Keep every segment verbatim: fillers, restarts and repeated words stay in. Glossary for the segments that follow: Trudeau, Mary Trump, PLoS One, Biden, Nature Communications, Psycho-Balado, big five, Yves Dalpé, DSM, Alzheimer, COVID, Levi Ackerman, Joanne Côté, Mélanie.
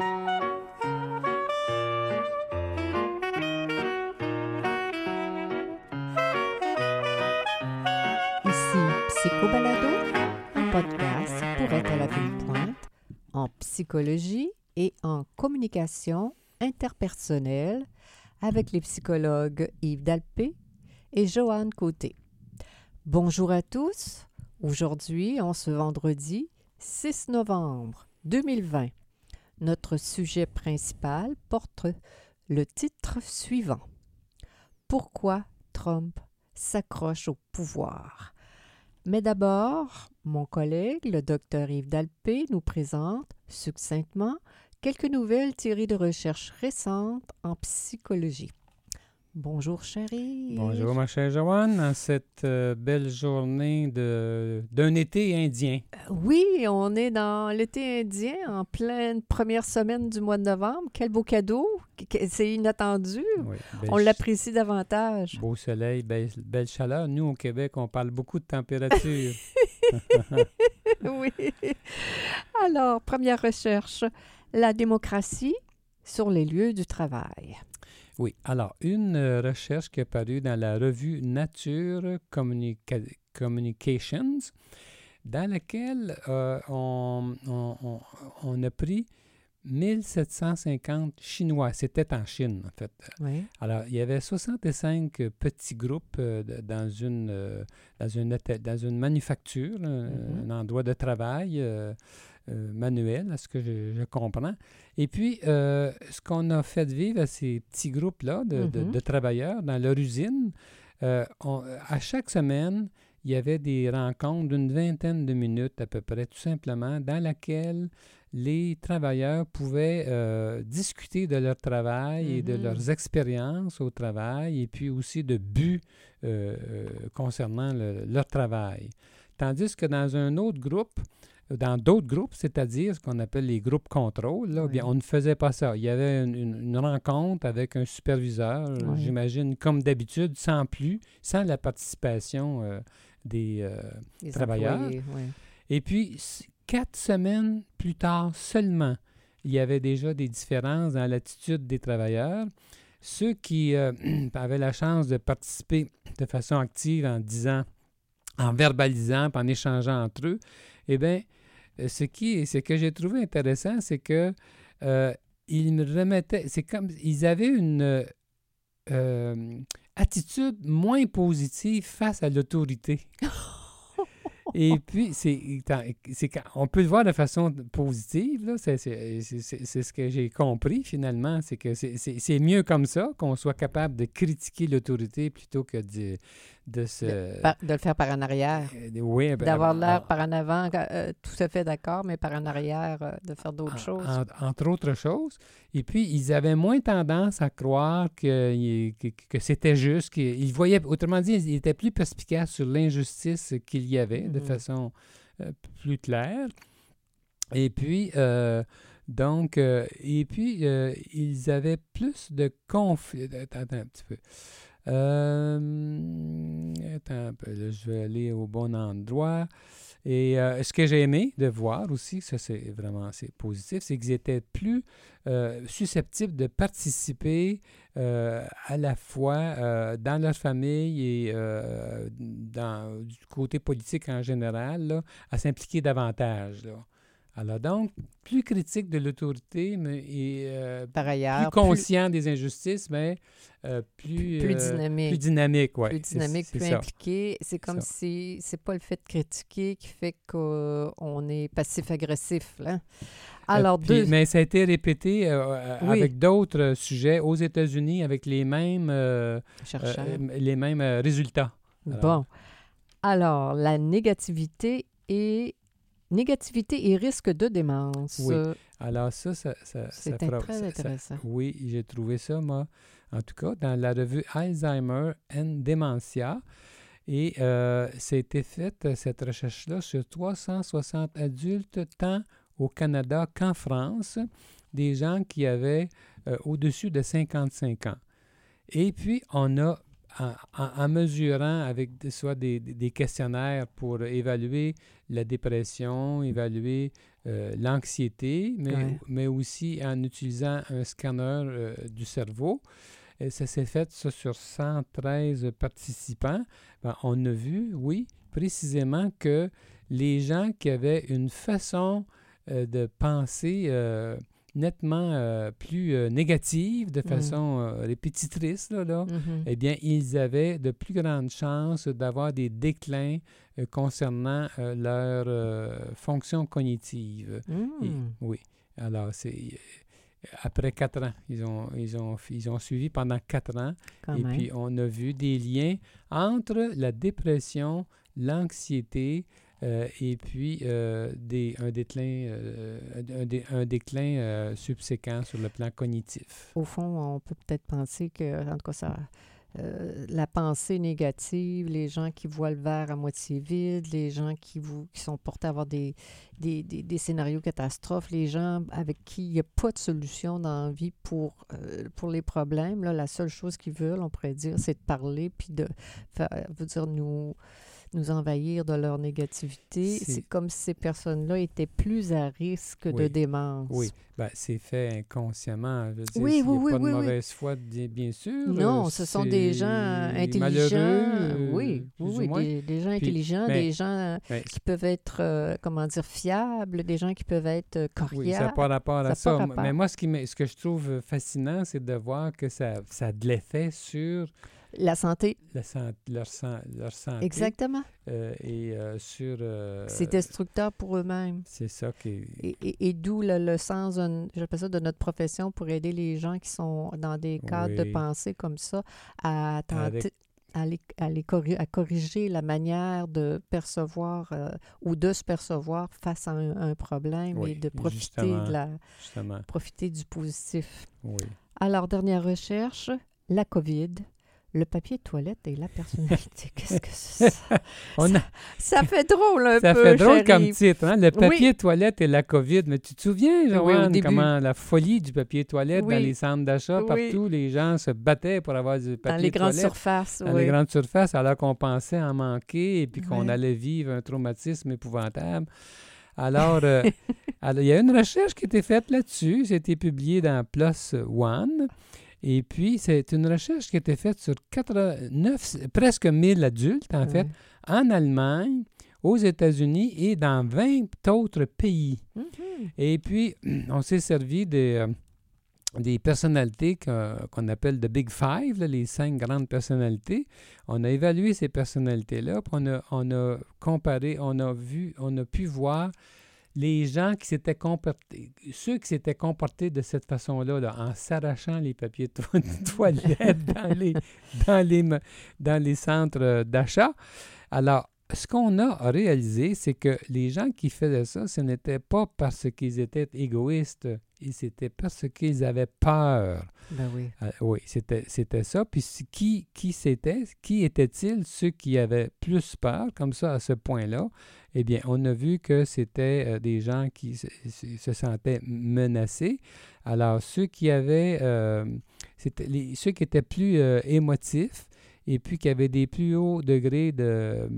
Ici Psycho-Balado, un podcast pour être à la fine pointe en psychologie et en communication interpersonnelle avec les psychologues Yves Dalpé et Joanne Côté. Bonjour à tous. Aujourd'hui, en ce vendredi six novembre deux mille vingt, notre sujet principal porte le titre suivant. Pourquoi Trump s'accroche au pouvoir? Mais d'abord, mon collègue, le docteur Yves Dalpé, nous présente succinctement quelques nouvelles tirées de recherches récentes en psychologie. Bonjour, chérie. Bonjour, ma chère Joanne, en cette euh, belle journée de, d'un été indien. Oui, on est dans l'été indien, en pleine première semaine du mois de novembre. Quel beau cadeau! C'est inattendu. Oui, on l'apprécie davantage. Beau soleil, belle, belle chaleur. Nous, au Québec, on parle beaucoup de température. Oui. Alors, première recherche, la démocratie sur les lieux du travail. Oui. Alors, une recherche qui est parue dans la revue Nature Communica- Communications, dans laquelle euh, on, on, on a pris mille sept cent cinquante Chinois. C'était en Chine, en fait. Oui. Alors, il y avait soixante-cinq petits groupes euh, dans, une, euh, dans, une, dans une manufacture, mm-hmm. un endroit de travail euh, euh, manuel, à ce que je, je comprends. Et puis, euh, ce qu'on a fait vivre à ces petits groupes-là de, mm-hmm. de, de travailleurs dans leur usine, euh, on, à chaque semaine, il y avait des rencontres d'une vingtaine de minutes à peu près, tout simplement, dans laquelle les travailleurs pouvaient euh, discuter de leur travail mm-hmm. et de leurs expériences au travail et puis aussi de buts euh, euh, concernant le, leur travail. Tandis que dans un autre groupe, dans d'autres groupes, c'est-à-dire ce qu'on appelle les groupes contrôle, là, oui. bien, on ne faisait pas ça. Il y avait une, une, une rencontre avec un superviseur, oui. j'imagine, comme d'habitude, sans plus, sans la participation euh, des euh, travailleurs. Employés, oui. Et puis, quatre semaines plus tard seulement, il y avait déjà des différences dans l'attitude des travailleurs. Ceux qui euh, avaient la chance de participer de façon active en disant, en verbalisant, en échangeant entre eux, eh bien, ce qui, ce que j'ai trouvé intéressant, c'est que euh, ils remettaient, c'est comme, ils avaient une euh, attitude moins positive face à l'autorité. Et puis, c'est, c'est, on peut le voir de façon positive, là. C'est, c'est, c'est, c'est ce que j'ai compris finalement, c'est que c'est, c'est, c'est mieux comme ça, qu'on soit capable de critiquer l'autorité plutôt que de, de se... De, par, de le faire par en arrière. Euh, oui. D'avoir ben, l'air en, par en avant, euh, tout à fait d'accord, mais par en arrière, euh, de faire d'autres en, choses. En, entre autres choses. Et puis, ils avaient moins tendance à croire que, que, que c'était juste. Qu'ils voyaient, autrement dit, ils étaient plus perspicaces sur l'injustice qu'il y avait, de façon euh, plus claire. Et puis, euh, donc, euh, et puis euh, ils avaient plus de confiance. Attends, attends un petit peu. Euh, attends un peu, là, je vais aller au bon endroit. Et euh, ce que j'ai aimé de voir aussi, ça c'est vraiment c'est positif, c'est qu'ils étaient plus euh, susceptibles de participer euh, à la fois euh, dans leur famille et euh, dans, du côté politique en général, là, à s'impliquer davantage, là. Alors donc, plus critique de l'autorité mais, et euh, par ailleurs, plus conscient plus, des injustices, mais euh, plus, plus, euh, dynamique. plus dynamique. Ouais. Plus dynamique, c'est, plus c'est impliqué. Ça. C'est comme ça. si c'est pas le fait de critiquer qui fait qu'on est passif-agressif. Là. Alors, euh, puis, deux... Mais ça a été répété euh, oui. avec d'autres euh, sujets aux États-Unis avec les mêmes, euh, Chercheurs. Euh, les mêmes euh, résultats. Alors. Bon. Alors, la négativité est... Négativité et risque de démence. Oui. Alors ça, ça... ça c'est ça fera, très ça, intéressant. Ça, oui, j'ai trouvé ça, moi, en tout cas, dans la revue Alzheimer and Dementia. Et euh, ça a été fait, cette recherche-là, sur trois cent soixante adultes, tant au Canada qu'en France, des gens qui avaient euh, au-dessus de cinquante-cinq ans. Et puis, on a en, en, en mesurant avec soit des, des questionnaires pour évaluer la dépression, évaluer euh, l'anxiété, mais, ouais. mais aussi en utilisant un scanner euh, du cerveau. Et ça s'est fait ça, sur cent treize participants. Ben, on a vu, oui, précisément que les gens qui avaient une façon euh, de penser euh, nettement euh, plus euh, négative, de façon euh, répétitrice, là, là, mm-hmm. eh bien, ils avaient de plus grandes chances d'avoir des déclins euh, concernant euh, leur euh, fonction cognitive. Mm. Et, oui. Alors, c'est... Après quatre ans, ils ont, ils ont, ils ont suivi pendant quatre ans. Quand et même. Puis, on a vu des liens entre la dépression, l'anxiété euh, et puis euh, des, un déclin, euh, un dé, un déclin euh, subséquent sur le plan cognitif. Au fond, on peut peut-être penser que, en tout cas, ça... Euh, la pensée négative, les gens qui voient le verre à moitié vide, les gens qui, vous, qui sont portés à avoir des, des, des, des scénarios catastrophes, les gens avec qui il n'y a pas de solution dans la vie pour, euh, pour les problèmes. Là, la seule chose qu'ils veulent, on pourrait dire, c'est de parler puis de faire, veut dire, nous, nous envahir de leur négativité. C'est, c'est comme si ces personnes-là étaient plus à risque oui. de démence. Oui, ben, c'est fait inconsciemment. Je veux dire, oui, s'il oui, n'y a oui, pas oui, de mauvaise oui. foi, bien sûr. Non, ce sont des gens intelligents. Euh, oui, oui, oui des, des gens puis, intelligents, ben, des gens ben, qui peuvent être, euh, comment dire, fiables, des gens qui peuvent être coriaces. Oui, ça n'a pas rapport à ça. ça. Rapport. Mais moi, ce, qui ce que je trouve fascinant, c'est de voir que ça, ça a de l'effet sur... La santé. La san- leur, san- leur santé. Exactement. Euh, et euh, sur... Euh, c'est destructeur pour eux-mêmes. C'est ça qui... Et, et, et d'où le, le sens, de, j'appelle ça, de notre profession pour aider les gens qui sont dans des cadres oui. de pensée comme ça à tenter... Avec... À, les, à, les corri- à corriger la manière de percevoir euh, ou de se percevoir face à un, un problème oui, et de profiter, de la, profiter du positif. Oui. Alors, dernière recherche, la COVID. Le papier de toilette et la personnalité. Qu'est-ce que c'est ça? On a... ça, ça fait drôle un ça peu, Ça fait drôle chérie. Comme titre, hein? Le papier oui. de toilette et la COVID. Mais tu te souviens, Joanne, oui, comment la folie du papier de toilette oui. dans les centres d'achat, oui. partout, les gens se battaient pour avoir du papier dans les de grandes toilette. Surfaces, dans oui. les grandes surfaces, alors qu'on pensait en manquer et puis qu'on oui. allait vivre un traumatisme épouvantable. Alors, euh, alors, il y a une recherche qui a été faite là-dessus. C'était publié dans PLoS One. Et puis, c'est une recherche qui a été faite sur quatre-vingt-neuf, presque mille adultes, en oui. fait, en Allemagne, aux États-Unis et dans vingt autres pays. Mm-hmm. Et puis, on s'est servi des, des personnalités que, qu'on appelle « the big five », là, les cinq grandes personnalités. On a évalué ces personnalités-là, puis on a, on a comparé, on a vu, on a pu voir... les gens qui s'étaient comportés, ceux qui s'étaient comportés de cette façon-là, là, en s'arrachant les papiers de to- toilette dans les, dans, les, dans les centres d'achat. Alors, ce qu'on a réalisé, c'est que les gens qui faisaient ça, ce n'était pas parce qu'ils étaient égoïstes, c'était parce qu'ils avaient peur. Ben oui. Euh, oui, c'était, c'était ça. Puis qui, qui c'était? Qui étaient-ils? Ceux qui avaient plus peur, comme ça, à ce point-là, eh bien, on a vu que c'était euh, des gens qui se, se sentaient menacés. Alors, ceux qui avaient... Euh, c'était les, ceux qui étaient plus euh, émotifs et puis qui avaient des plus hauts degrés de,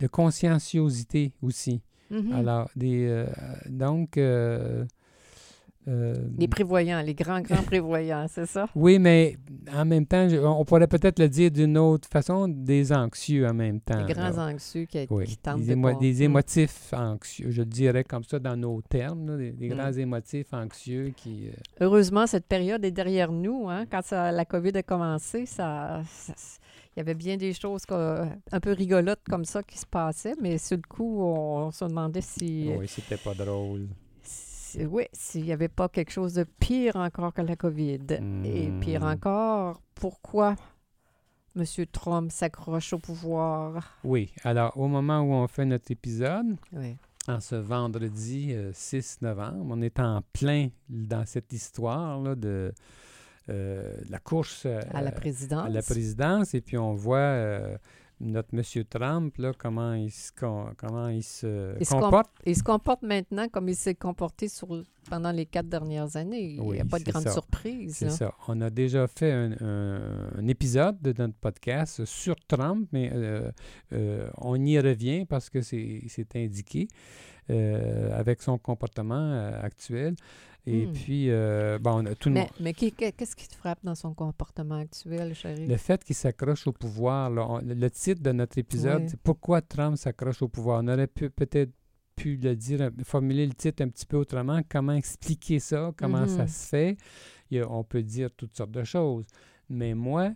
de conscienciosité aussi. Mm-hmm. Alors, des... Euh, donc... Euh, Euh... Les prévoyants, les grands, grands prévoyants, c'est ça? Oui, mais en même temps, on pourrait peut-être le dire d'une autre façon, des anxieux en même temps. Des grands là. Anxieux qui, oui. qui tentent des émo- de... Bon. Des émotifs anxieux, je dirais comme ça dans nos termes, là, des, des mm. grands émotifs anxieux qui... Euh... Heureusement, cette période est derrière nous. Hein, quand ça, la COVID a commencé, ça... ça il y avait bien des choses un peu rigolotes comme ça qui se passaient, mais sur le coup, on, on se demandait si... Oui, c'était pas drôle. Oui, s'il n'y avait pas quelque chose de pire encore que la COVID. Mmh. Et pire encore, pourquoi M. Trump s'accroche au pouvoir? Oui, alors au moment où on fait notre épisode, oui. en ce vendredi euh, six novembre, on est en plein dans cette histoire là, de euh, la course euh, à la présidence. À la présidence, et puis on voit... Euh, notre monsieur Trump, là, comment il se, comment il se il comporte. Se com- il se comporte maintenant comme il s'est comporté sur, pendant les quatre dernières années. Oui, il n'y a pas de grande ça. surprise. C'est là. ça. On a déjà fait un, un, un épisode de notre podcast sur Trump, mais euh, euh, on y revient parce que c'est, c'est indiqué euh, avec son comportement euh, actuel. Et hmm. puis, euh, bon, on a tout le mais, monde... Mais qui, qu'est-ce qui te frappe dans son comportement actuel, chérie? Le fait qu'il s'accroche au pouvoir. Là, on, le titre de notre épisode, oui. c'est « Pourquoi Trump s'accroche au pouvoir ». On aurait pu peut-être pu le dire, formuler le titre un petit peu autrement. Comment expliquer ça? Comment mm-hmm. ça se fait? Il y a, on peut dire toutes sortes de choses. Mais moi...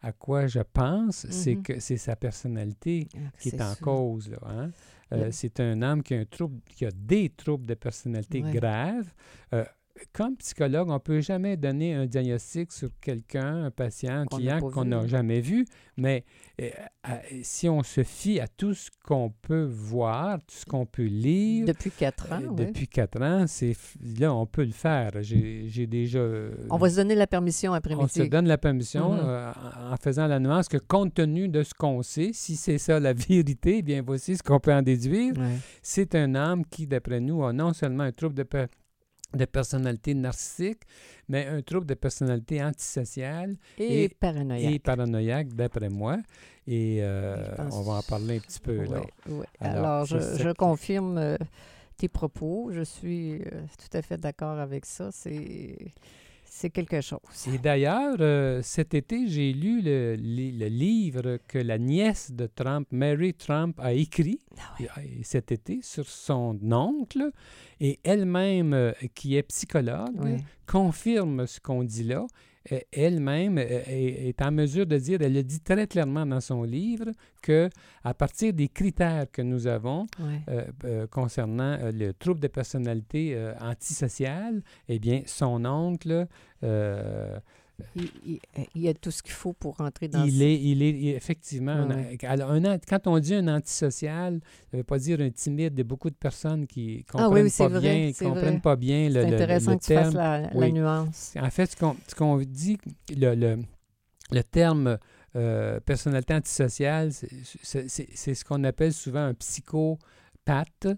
à quoi je pense, mm-hmm. c'est que c'est sa personnalité ah, qui est en sûr. cause. Là, hein? euh, oui. C'est un homme qui a, un trouble, qui a des troubles de personnalité oui. graves. Euh, comme psychologue, on ne peut jamais donner un diagnostic sur quelqu'un, un patient, un qu'on client qu'on n'a jamais vu. Mais euh, à, si on se fie à tout ce qu'on peut voir, tout ce qu'on peut lire... Depuis quatre ans, euh, oui. Depuis quatre ans, c'est, là, on peut le faire. J'ai, j'ai déjà... On va se donner la permission après-midi. On se donne la permission mm-hmm. euh, en faisant la nuance que compte tenu de ce qu'on sait, si c'est ça la vérité, eh bien voici ce qu'on peut en déduire. Ouais. C'est un homme qui, d'après nous, a non seulement un trouble de per- de personnalité narcissique, mais un trouble de personnalité antisociale et, et, paranoïaque. et paranoïaque, d'après moi. Et euh, pense... on va en parler un petit peu. Oui, là. Oui. Alors, Alors je, je confirme euh, tes propos. Je suis euh, tout à fait d'accord avec ça. C'est... C'est quelque chose. Et d'ailleurs, euh, cet été, j'ai lu le, le, le livre que la nièce de Trump, Mary Trump, a écrit ah oui. cet été sur son oncle. Et elle-même, euh, qui est psychologue, oui. confirme ce qu'on dit là. Elle-même est en mesure de dire, elle le dit très clairement dans son livre, qu'à partir des critères que nous avons ouais. euh, euh, concernant euh, le trouble de personnalité euh, antisociale, eh bien, son oncle... Euh, Il, il, il y a tout ce qu'il faut pour rentrer dans... Il ce... est, il est effectivement... Ouais. Un, alors un, quand on dit un antisocial, ça ne veut pas dire un timide. Il y a beaucoup de personnes qui ne comprennent, ah oui, pas, vrai, bien, comprennent pas bien le terme. C'est intéressant le, le que terme. tu fasses la, oui. la nuance. En fait, ce qu'on, ce qu'on dit, le, le, le terme euh, personnalité antisociale, c'est, c'est, c'est, c'est ce qu'on appelle souvent un psycho... Patte,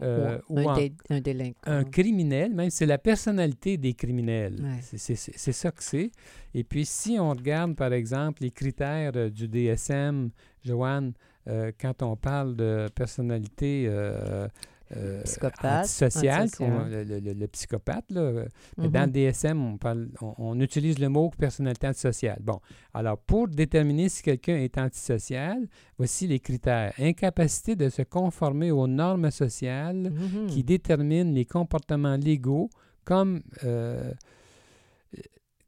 euh, ouais, ou un, dé- un délinquant. Un criminel, même c'est la personnalité des criminels. Ouais. C'est, c'est, c'est, c'est ça que c'est. Et puis, si on regarde, par exemple, les critères euh, du D S M, Joanne, euh, quand on parle de personnalité euh, euh, antisociale, le, le, le psychopathe, là, mm-hmm. mais dans le D S M, on, parle, on, on utilise le mot personnalité antisociale. Bon, alors, pour déterminer si quelqu'un est antisocial, voici les critères. Incapacité de se conformer aux normes sociales mm-hmm. qui déterminent les comportements légaux comme... Euh,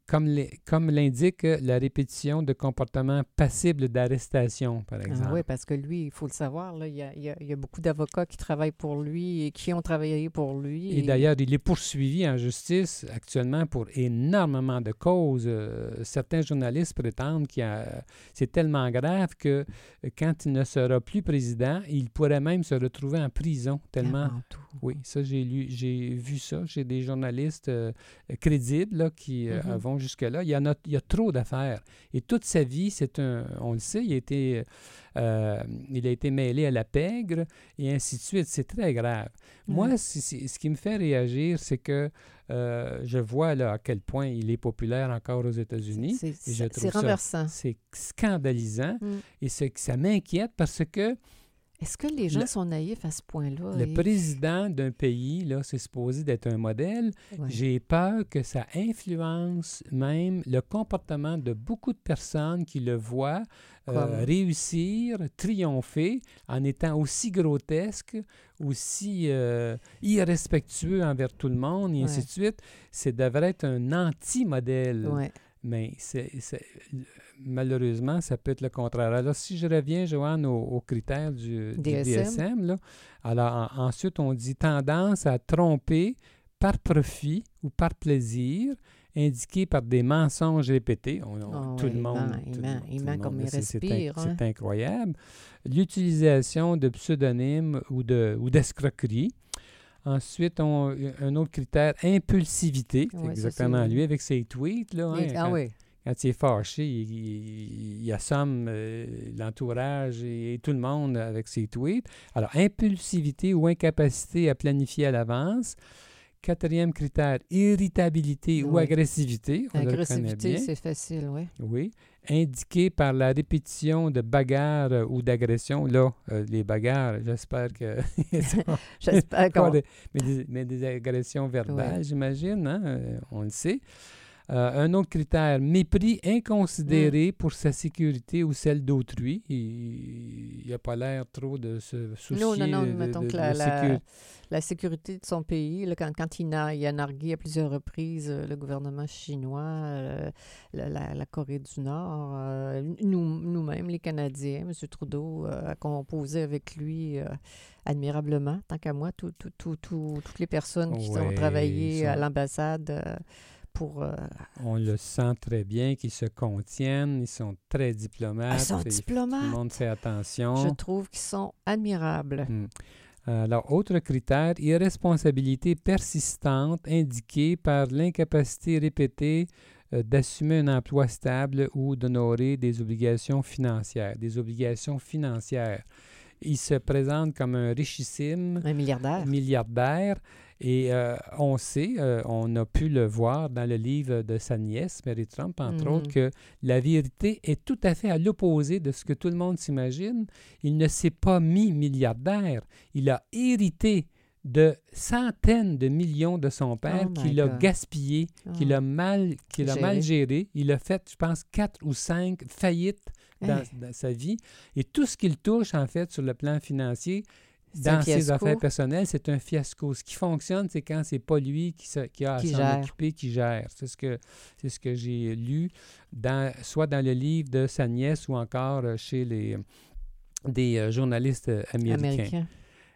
Comme, les, comme l'indique la répétition de comportements passibles d'arrestation, par exemple. Ah oui, parce que lui, il faut le savoir, là, il, y a, il, y a, il y a beaucoup d'avocats qui travaillent pour lui et qui ont travaillé pour lui. Et, et... d'ailleurs, il est poursuivi en justice actuellement pour énormément de causes. Euh, certains journalistes prétendent que euh, c'est tellement grave que euh, quand il ne sera plus président, il pourrait même se retrouver en prison tellement... Tout. Oui, ça, j'ai lu, j'ai vu ça. J'ai des journalistes euh, crédibles là, qui euh, mm-hmm. vont jusque-là. Il y en a, il y a trop d'affaires. Et toute sa vie, c'est un, on le sait, il a été, euh, il a été mêlé à la pègre et ainsi de suite. C'est très grave. Mmh. Moi, c'est, c'est, ce qui me fait réagir, c'est que euh, je vois là, à quel point il est populaire encore aux États-Unis. C'est, c'est, et je trouve c'est ça, renversant. C'est scandalisant. Mmh. Et c'est, ça m'inquiète parce que... Est-ce que les gens le, sont naïfs à ce point-là? Le et... président d'un pays, là, c'est supposé d'être un modèle. Ouais. J'ai peur que ça influence même le comportement de beaucoup de personnes qui le voient euh, réussir, triompher, en étant aussi grotesque, aussi euh, irrespectueux envers tout le monde, et ouais. ainsi de suite. Ça devrait être un anti-modèle. Ouais. Mais c'est, c'est, malheureusement, ça peut être le contraire. Alors, si je reviens, Joanne, aux, aux critères du D S M, du D S M là, alors en, ensuite, on dit tendance à tromper par profit ou par plaisir, indiqué par des mensonges répétés. On, on, oh, tout, oui, le monde, ben, tout, ben, tout, ben, tout le monde... comme il c'est, respire. C'est, inc- hein? c'est incroyable. L'utilisation de pseudonymes ou, de, ou d'escroqueries. Ensuite, on, un autre critère, impulsivité. C'est oui, exactement ça, lui, avec ses tweets. Là, hein, ah quand, oui. Quand il est fâché, il, il, il assomme euh, l'entourage et, et tout le monde avec ses tweets. Alors, impulsivité ou incapacité à planifier à l'avance. Quatrième critère, irritabilité oui. ou agressivité. On agressivité, le bien. C'est facile, oui. Oui. Indiqué par la répétition de bagarres euh, ou d'agressions. Là, euh, les bagarres, j'espère que... j'espère qu'on... De, mais, des, mais des agressions verbales, oui. j'imagine, hein? euh, on le sait. Euh, un autre critère, mépris inconsidéré mm. pour sa sécurité ou celle d'autrui. Il n'a pas l'air trop de se soucier non, non, non, de, mettons de, de, que la, de sécurité. La, la sécurité de son pays, là, quand, quand il, a, il a nargué à plusieurs reprises euh, le gouvernement chinois, euh, la, la, la Corée du Nord, euh, nous, nous-mêmes, les Canadiens, M. Trudeau euh, a composé avec lui... Euh, admirablement, tant qu'à moi, tout, tout, tout, tout, toutes les personnes qui ouais, ont travaillé ça. À l'ambassade euh, pour... Euh, on le sent très bien, qu'ils se contiennent, ils sont très diplomates. Ils sont diplomates. Tout le monde fait attention. Je trouve qu'ils sont admirables. Hum. Alors, autre critère, irresponsabilité persistante indiquée par l'incapacité répétée euh, d'assumer un emploi stable ou d'honorer des obligations financières. Des obligations financières. Il se présente comme un richissime... Un milliardaire. Milliardaire. Et euh, on sait, euh, on a pu le voir dans le livre de sa nièce, Mary Trump, entre mm-hmm. autres, que la vérité est tout à fait à l'opposé de ce que tout le monde s'imagine. Il ne s'est pas mis milliardaire. Il a hérité de centaines de millions de son père oh qu'il a gaspillé, oh. qu'il a mal, qu'il a mal géré. Il a fait, je pense, quatre ou cinq faillites Dans, hey. dans sa vie. Et tout ce qu'il touche, en fait, sur le plan financier, c'est dans ses affaires personnelles, c'est un fiasco. Ce qui fonctionne, c'est quand c'est pas lui qui, se, qui a à qui s'en gère. occuper, qui gère. C'est ce que, c'est ce que j'ai lu, dans, soit dans le livre de sa nièce ou encore chez les, des euh, journalistes américains. Américain.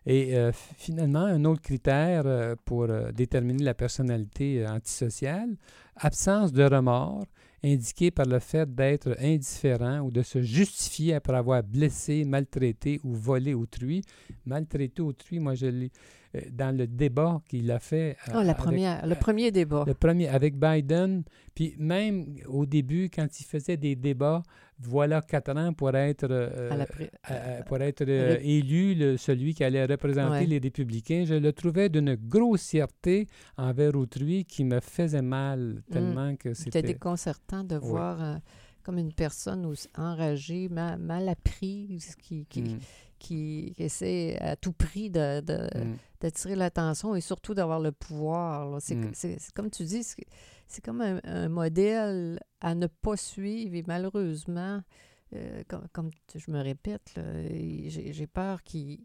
Et euh, finalement, un autre critère euh, pour euh, déterminer la personnalité euh, antisociale, absence de remords, indiqué par le fait d'être indifférent ou de se justifier après avoir blessé, maltraité ou volé autrui. Maltraité autrui, moi, je l'ai... Euh, dans le débat qu'il a fait... Euh, oh, la première, avec, euh, le premier débat. Le premier, avec Biden. Puis même au début, quand il faisait des débats, voilà quatre ans pour être, euh, pré- euh, pour être euh, le... élu, le, celui qui allait représenter ouais. les Républicains, je le trouvais d'une grossièreté envers autrui qui me faisait mal tellement mmh. que c'était... C'était déconcertant de ouais. voir euh, comme une personne aussi enragée, mal, mal apprise, qui... qui mmh. Qui, qui essaie à tout prix de, de, mm. d'attirer l'attention et surtout d'avoir le pouvoir. C'est, mm. c'est, c'est comme tu dis, c'est, c'est comme un, un modèle à ne pas suivre et malheureusement, euh, comme, comme je me répète, là, j'ai, j'ai peur qu'il,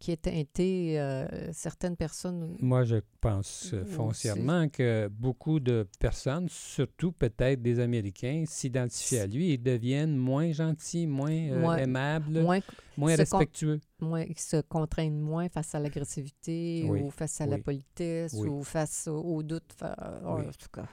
qu'il ait teinté euh, certaines personnes. Moi, je pense foncièrement c'est... que beaucoup de personnes, surtout peut-être des Américains, s'identifient à lui et deviennent moins gentils, moins, euh, moins aimables. Moins... Moins respectueux. Con- moins, qui se contraignent moins face à l'agressivité oui, ou face à oui, la politesse oui. ou face au, au doute. Fa- oh, oui. En tout cas.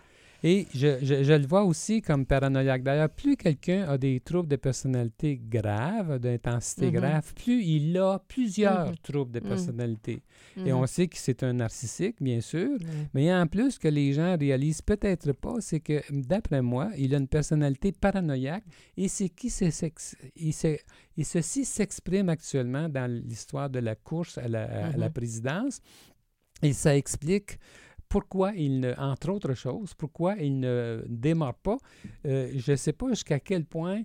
Et je, je, je le vois aussi comme paranoïaque. D'ailleurs, plus quelqu'un a des troubles de personnalité graves, d'intensité mm-hmm. grave, plus il a plusieurs mm-hmm. troubles de personnalité. Mm-hmm. Et on sait que c'est un narcissique, bien sûr, mm-hmm. mais en plus, ce que les gens réalisent peut-être pas, c'est que, d'après moi, il a une personnalité paranoïaque et c'est qui c'est, c'est, il c'est Et ceci s'exprime actuellement dans l'histoire de la course à la, à, mm-hmm. à la présidence. Et ça explique pourquoi il ne, entre autres choses, pourquoi il ne démarre pas. Euh, je ne sais pas jusqu'à quel point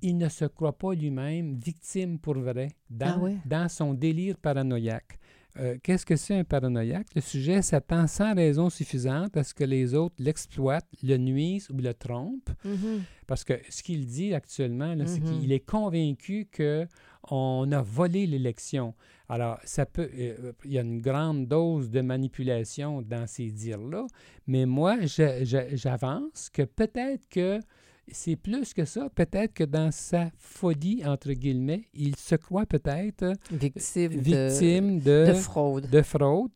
il ne se croit pas lui-même victime pour vrai dans, ah ouais. dans son délire paranoïaque. Euh, qu'est-ce que c'est un paranoïaque? Le sujet s'attend sans raison suffisante à ce que les autres l'exploitent, le nuisent ou le trompent. Mm-hmm. Parce que ce qu'il dit actuellement, là, mm-hmm. c'est qu'il est convaincu qu'on a volé l'élection. Alors, ça peut, euh, il y a une grande dose de manipulation dans ces dires-là, mais moi, je, je, j'avance que peut-être que c'est plus que ça. Peut-être que dans sa folie, entre guillemets, il se croit peut-être victime, victime de, de, de fraude. De fraude.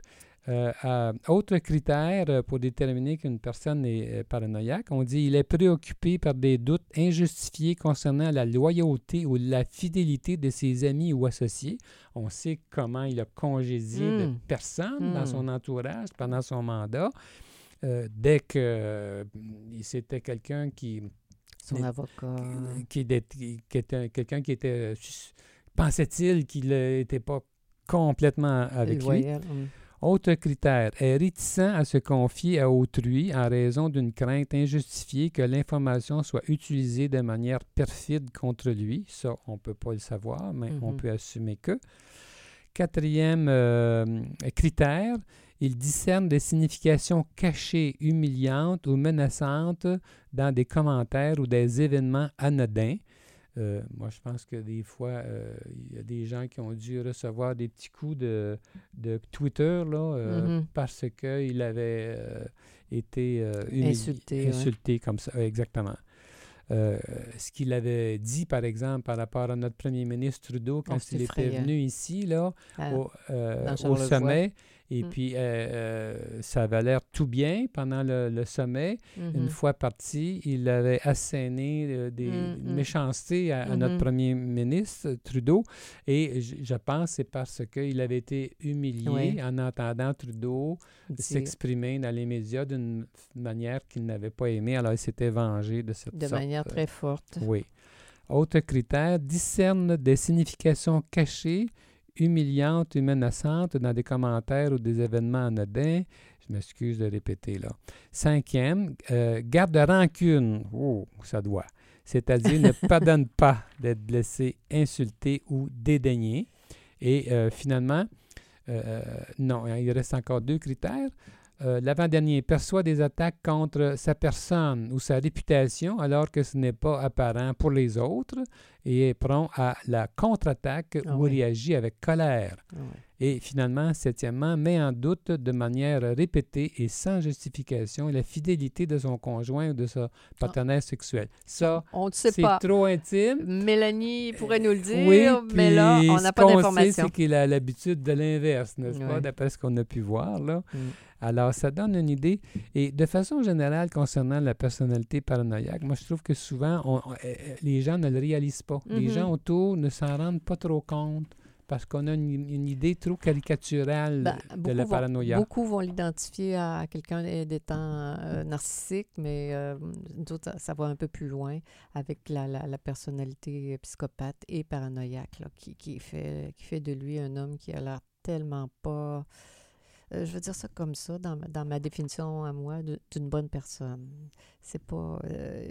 Euh, euh, autre critère pour déterminer qu'une personne est paranoïaque, on dit il est préoccupé par des doutes injustifiés concernant la loyauté ou la fidélité de ses amis ou associés. On sait comment il a congédié mmh. de personnes mmh. dans son entourage pendant son mandat. Euh, dès que euh, c'était quelqu'un qui... Son mais, avocat. Qui, qui, qui était quelqu'un qui était. Pensait-il qu'il n'était pas complètement avec lui? Hum. Autre critère, est réticent à se confier à autrui en raison d'une crainte injustifiée que l'information soit utilisée de manière perfide contre lui. Ça, on ne peut pas le savoir, mais mm-hmm. on peut assumer que. Quatrième euh, critère, il discerne des significations cachées, humiliantes ou menaçantes dans des commentaires ou des événements anodins. Euh, moi, je pense que des fois, il euh, y a des gens qui ont dû recevoir des petits coups de, de Twitter là, euh, mm-hmm. parce qu'il avait euh, été euh, humili- insulté, insulté ouais. comme ça. Euh, exactement. Euh, ce qu'il avait dit, par exemple, par rapport à notre premier ministre Trudeau, quand il était venu ici, là, ah, au, euh, au sommet, et mm. puis euh, euh, ça avait l'air tout bien pendant le, le sommet. Mm-hmm. Une fois parti, il avait asséné euh, des mm-hmm. méchancetés à, à mm-hmm. notre premier ministre Trudeau, et j- je pense que c'est parce qu'il avait été humilié oui. en entendant Trudeau Dis. s'exprimer dans les médias d'une manière qu'il n'avait pas aimée, alors il s'était vengé de cette de sorte. De manière très forte. Oui. Autre critère, discerne des significations cachées, humiliante et menaçante dans des commentaires ou des événements anodins. Je m'excuse de répéter, là. Cinquième, euh, garde rancune. Oh, ça doit. C'est-à-dire ne pardonne pas d'être blessé, insulté ou dédaigné. Et euh, finalement, euh, non, il reste encore deux critères. Euh, l'avant-dernier, perçoit des attaques contre sa personne ou sa réputation alors que ce n'est pas apparent pour les autres et est prompt à la contre-attaque ah, ou oui. réagit avec colère. Ah, oui. Et finalement, septièmement, met en doute de manière répétée et sans justification la fidélité de son conjoint ou de sa partenaire ah. sexuelle. Ça, on ne sait c'est pas. Trop intime. Mélanie pourrait nous le dire, oui, mais là, on n'a pas d'informations. Ce qu'on sait, c'est qu'il a l'habitude de l'inverse, n'est-ce oui. pas, d'après ce qu'on a pu voir, là. Mm. Alors, ça donne une idée. Et de façon générale, concernant la personnalité paranoïaque, moi, je trouve que souvent, on, on, les gens ne le réalisent pas. Mm-hmm. Les gens autour ne s'en rendent pas trop compte. Parce qu'on a une, une idée trop caricaturale ben, de la paranoïa. Vont, beaucoup vont l'identifier à quelqu'un d'étant euh, narcissique, mais euh, d'autres, ça va un peu plus loin avec la, la, la personnalité psychopathe et paranoïaque là, qui, qui, fait, qui fait de lui un homme qui a l'air tellement pas... Euh, je veux dire ça comme ça, dans, dans ma définition à moi, de, d'une bonne personne. C'est pas... Euh,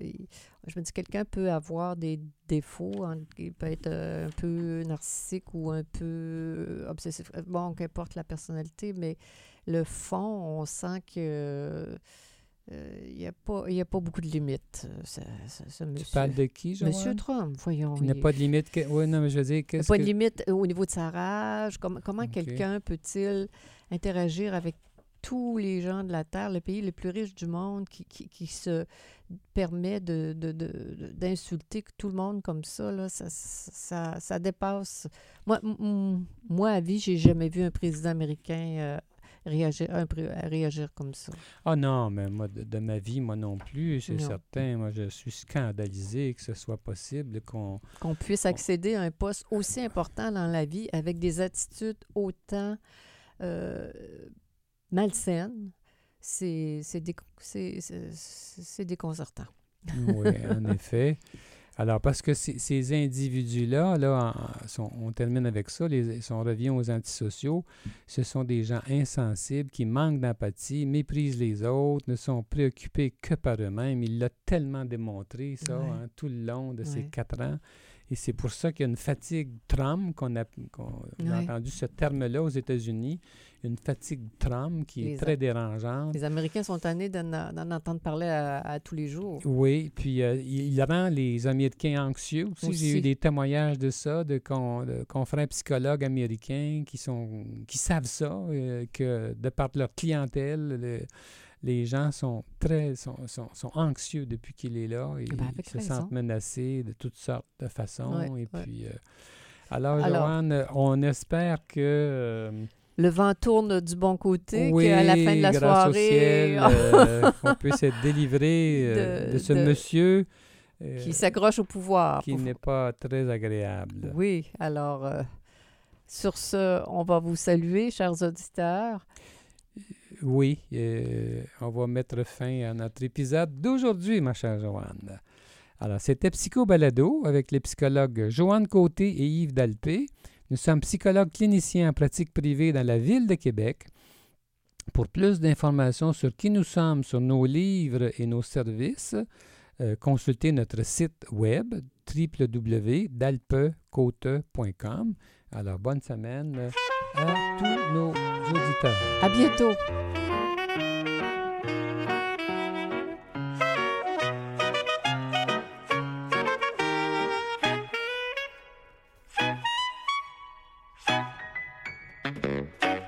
je me dis, quelqu'un peut avoir des défauts, hein, il peut être euh, un peu narcissique ou un peu obsessif. Bon, qu'importe la personnalité, mais le fond, on sent que... Euh, Il euh, n'y a, a pas beaucoup de limites. Ça, ça, ça, monsieur, tu parles de qui, Joanne? Monsieur Trump, voyons. Il n'y a il... pas de limite. Que... Oui, non, mais je veux dire... Il n'y a pas que... de limite au niveau de sa rage. Comment, comment okay. quelqu'un peut-il interagir avec tous les gens de la Terre, le pays le plus riche du monde, qui, qui, qui se permet de, de, de, d'insulter tout le monde comme ça, là, ça, ça, ça dépasse... Moi, m- moi, à vie, je n'ai jamais vu un président américain... Euh, Réagir, un, réagir comme ça. Ah oh non, mais moi, de, de ma vie, moi non plus, c'est non. certain. Moi, je suis scandalisé que ce soit possible qu'on... Qu'on puisse accéder on... à un poste aussi important dans la vie avec des attitudes autant euh, malsaines. C'est, c'est, dé, c'est, c'est, c'est déconcertant. Oui, en effet. Alors, parce que c- ces individus-là, là, en, sont, on termine avec ça, les, si on revient aux antisociaux, ce sont des gens insensibles qui manquent d'empathie, méprisent les autres, ne sont préoccupés que par eux-mêmes. Il l'a tellement démontré, ça, oui. hein, tout le long de oui. ces quatre ans. Et c'est pour ça qu'il y a une fatigue Trump, qu'on a, qu'on oui. a entendu ce terme-là aux États-Unis, une fatigue Trump qui les est très a... dérangeante. Les Américains sont tannés d'en, d'en entendre parler à, à tous les jours. Oui, puis euh, il, il rend les Américains anxieux aussi. aussi. J'ai eu des témoignages de ça, de, con, de confrères psychologues américains qui, sont, qui savent ça, euh, que de par leur clientèle... Le, Les gens sont très sont, sont, sont anxieux depuis qu'il est là. Ils ben se raison. sentent menacés de toutes sortes de façons. Ouais, et ouais. puis, euh, alors, alors, Joanne, on espère que... Euh, le vent tourne du bon côté, oui, qu'à la fin de la grâce soirée... au ciel, euh, qu'on puisse être délivré euh, de, de ce de... monsieur... Euh, qui s'accroche au pouvoir. Qui pour... n'est pas très agréable. Oui, alors, euh, sur ce, on va vous saluer, chers auditeurs. Oui, euh, on va mettre fin à notre épisode d'aujourd'hui, ma chère Joanne. Alors, c'était Psycho-Balado avec les psychologues Joanne Côté et Yves Dalpé. Nous sommes psychologues cliniciens en pratique privée dans la Ville de Québec. Pour plus d'informations sur qui nous sommes, sur nos livres et nos services, euh, consultez notre site web w w w point dalpecote point com. Alors, bonne semaine à tous nos auditeurs. À bientôt! Thank you.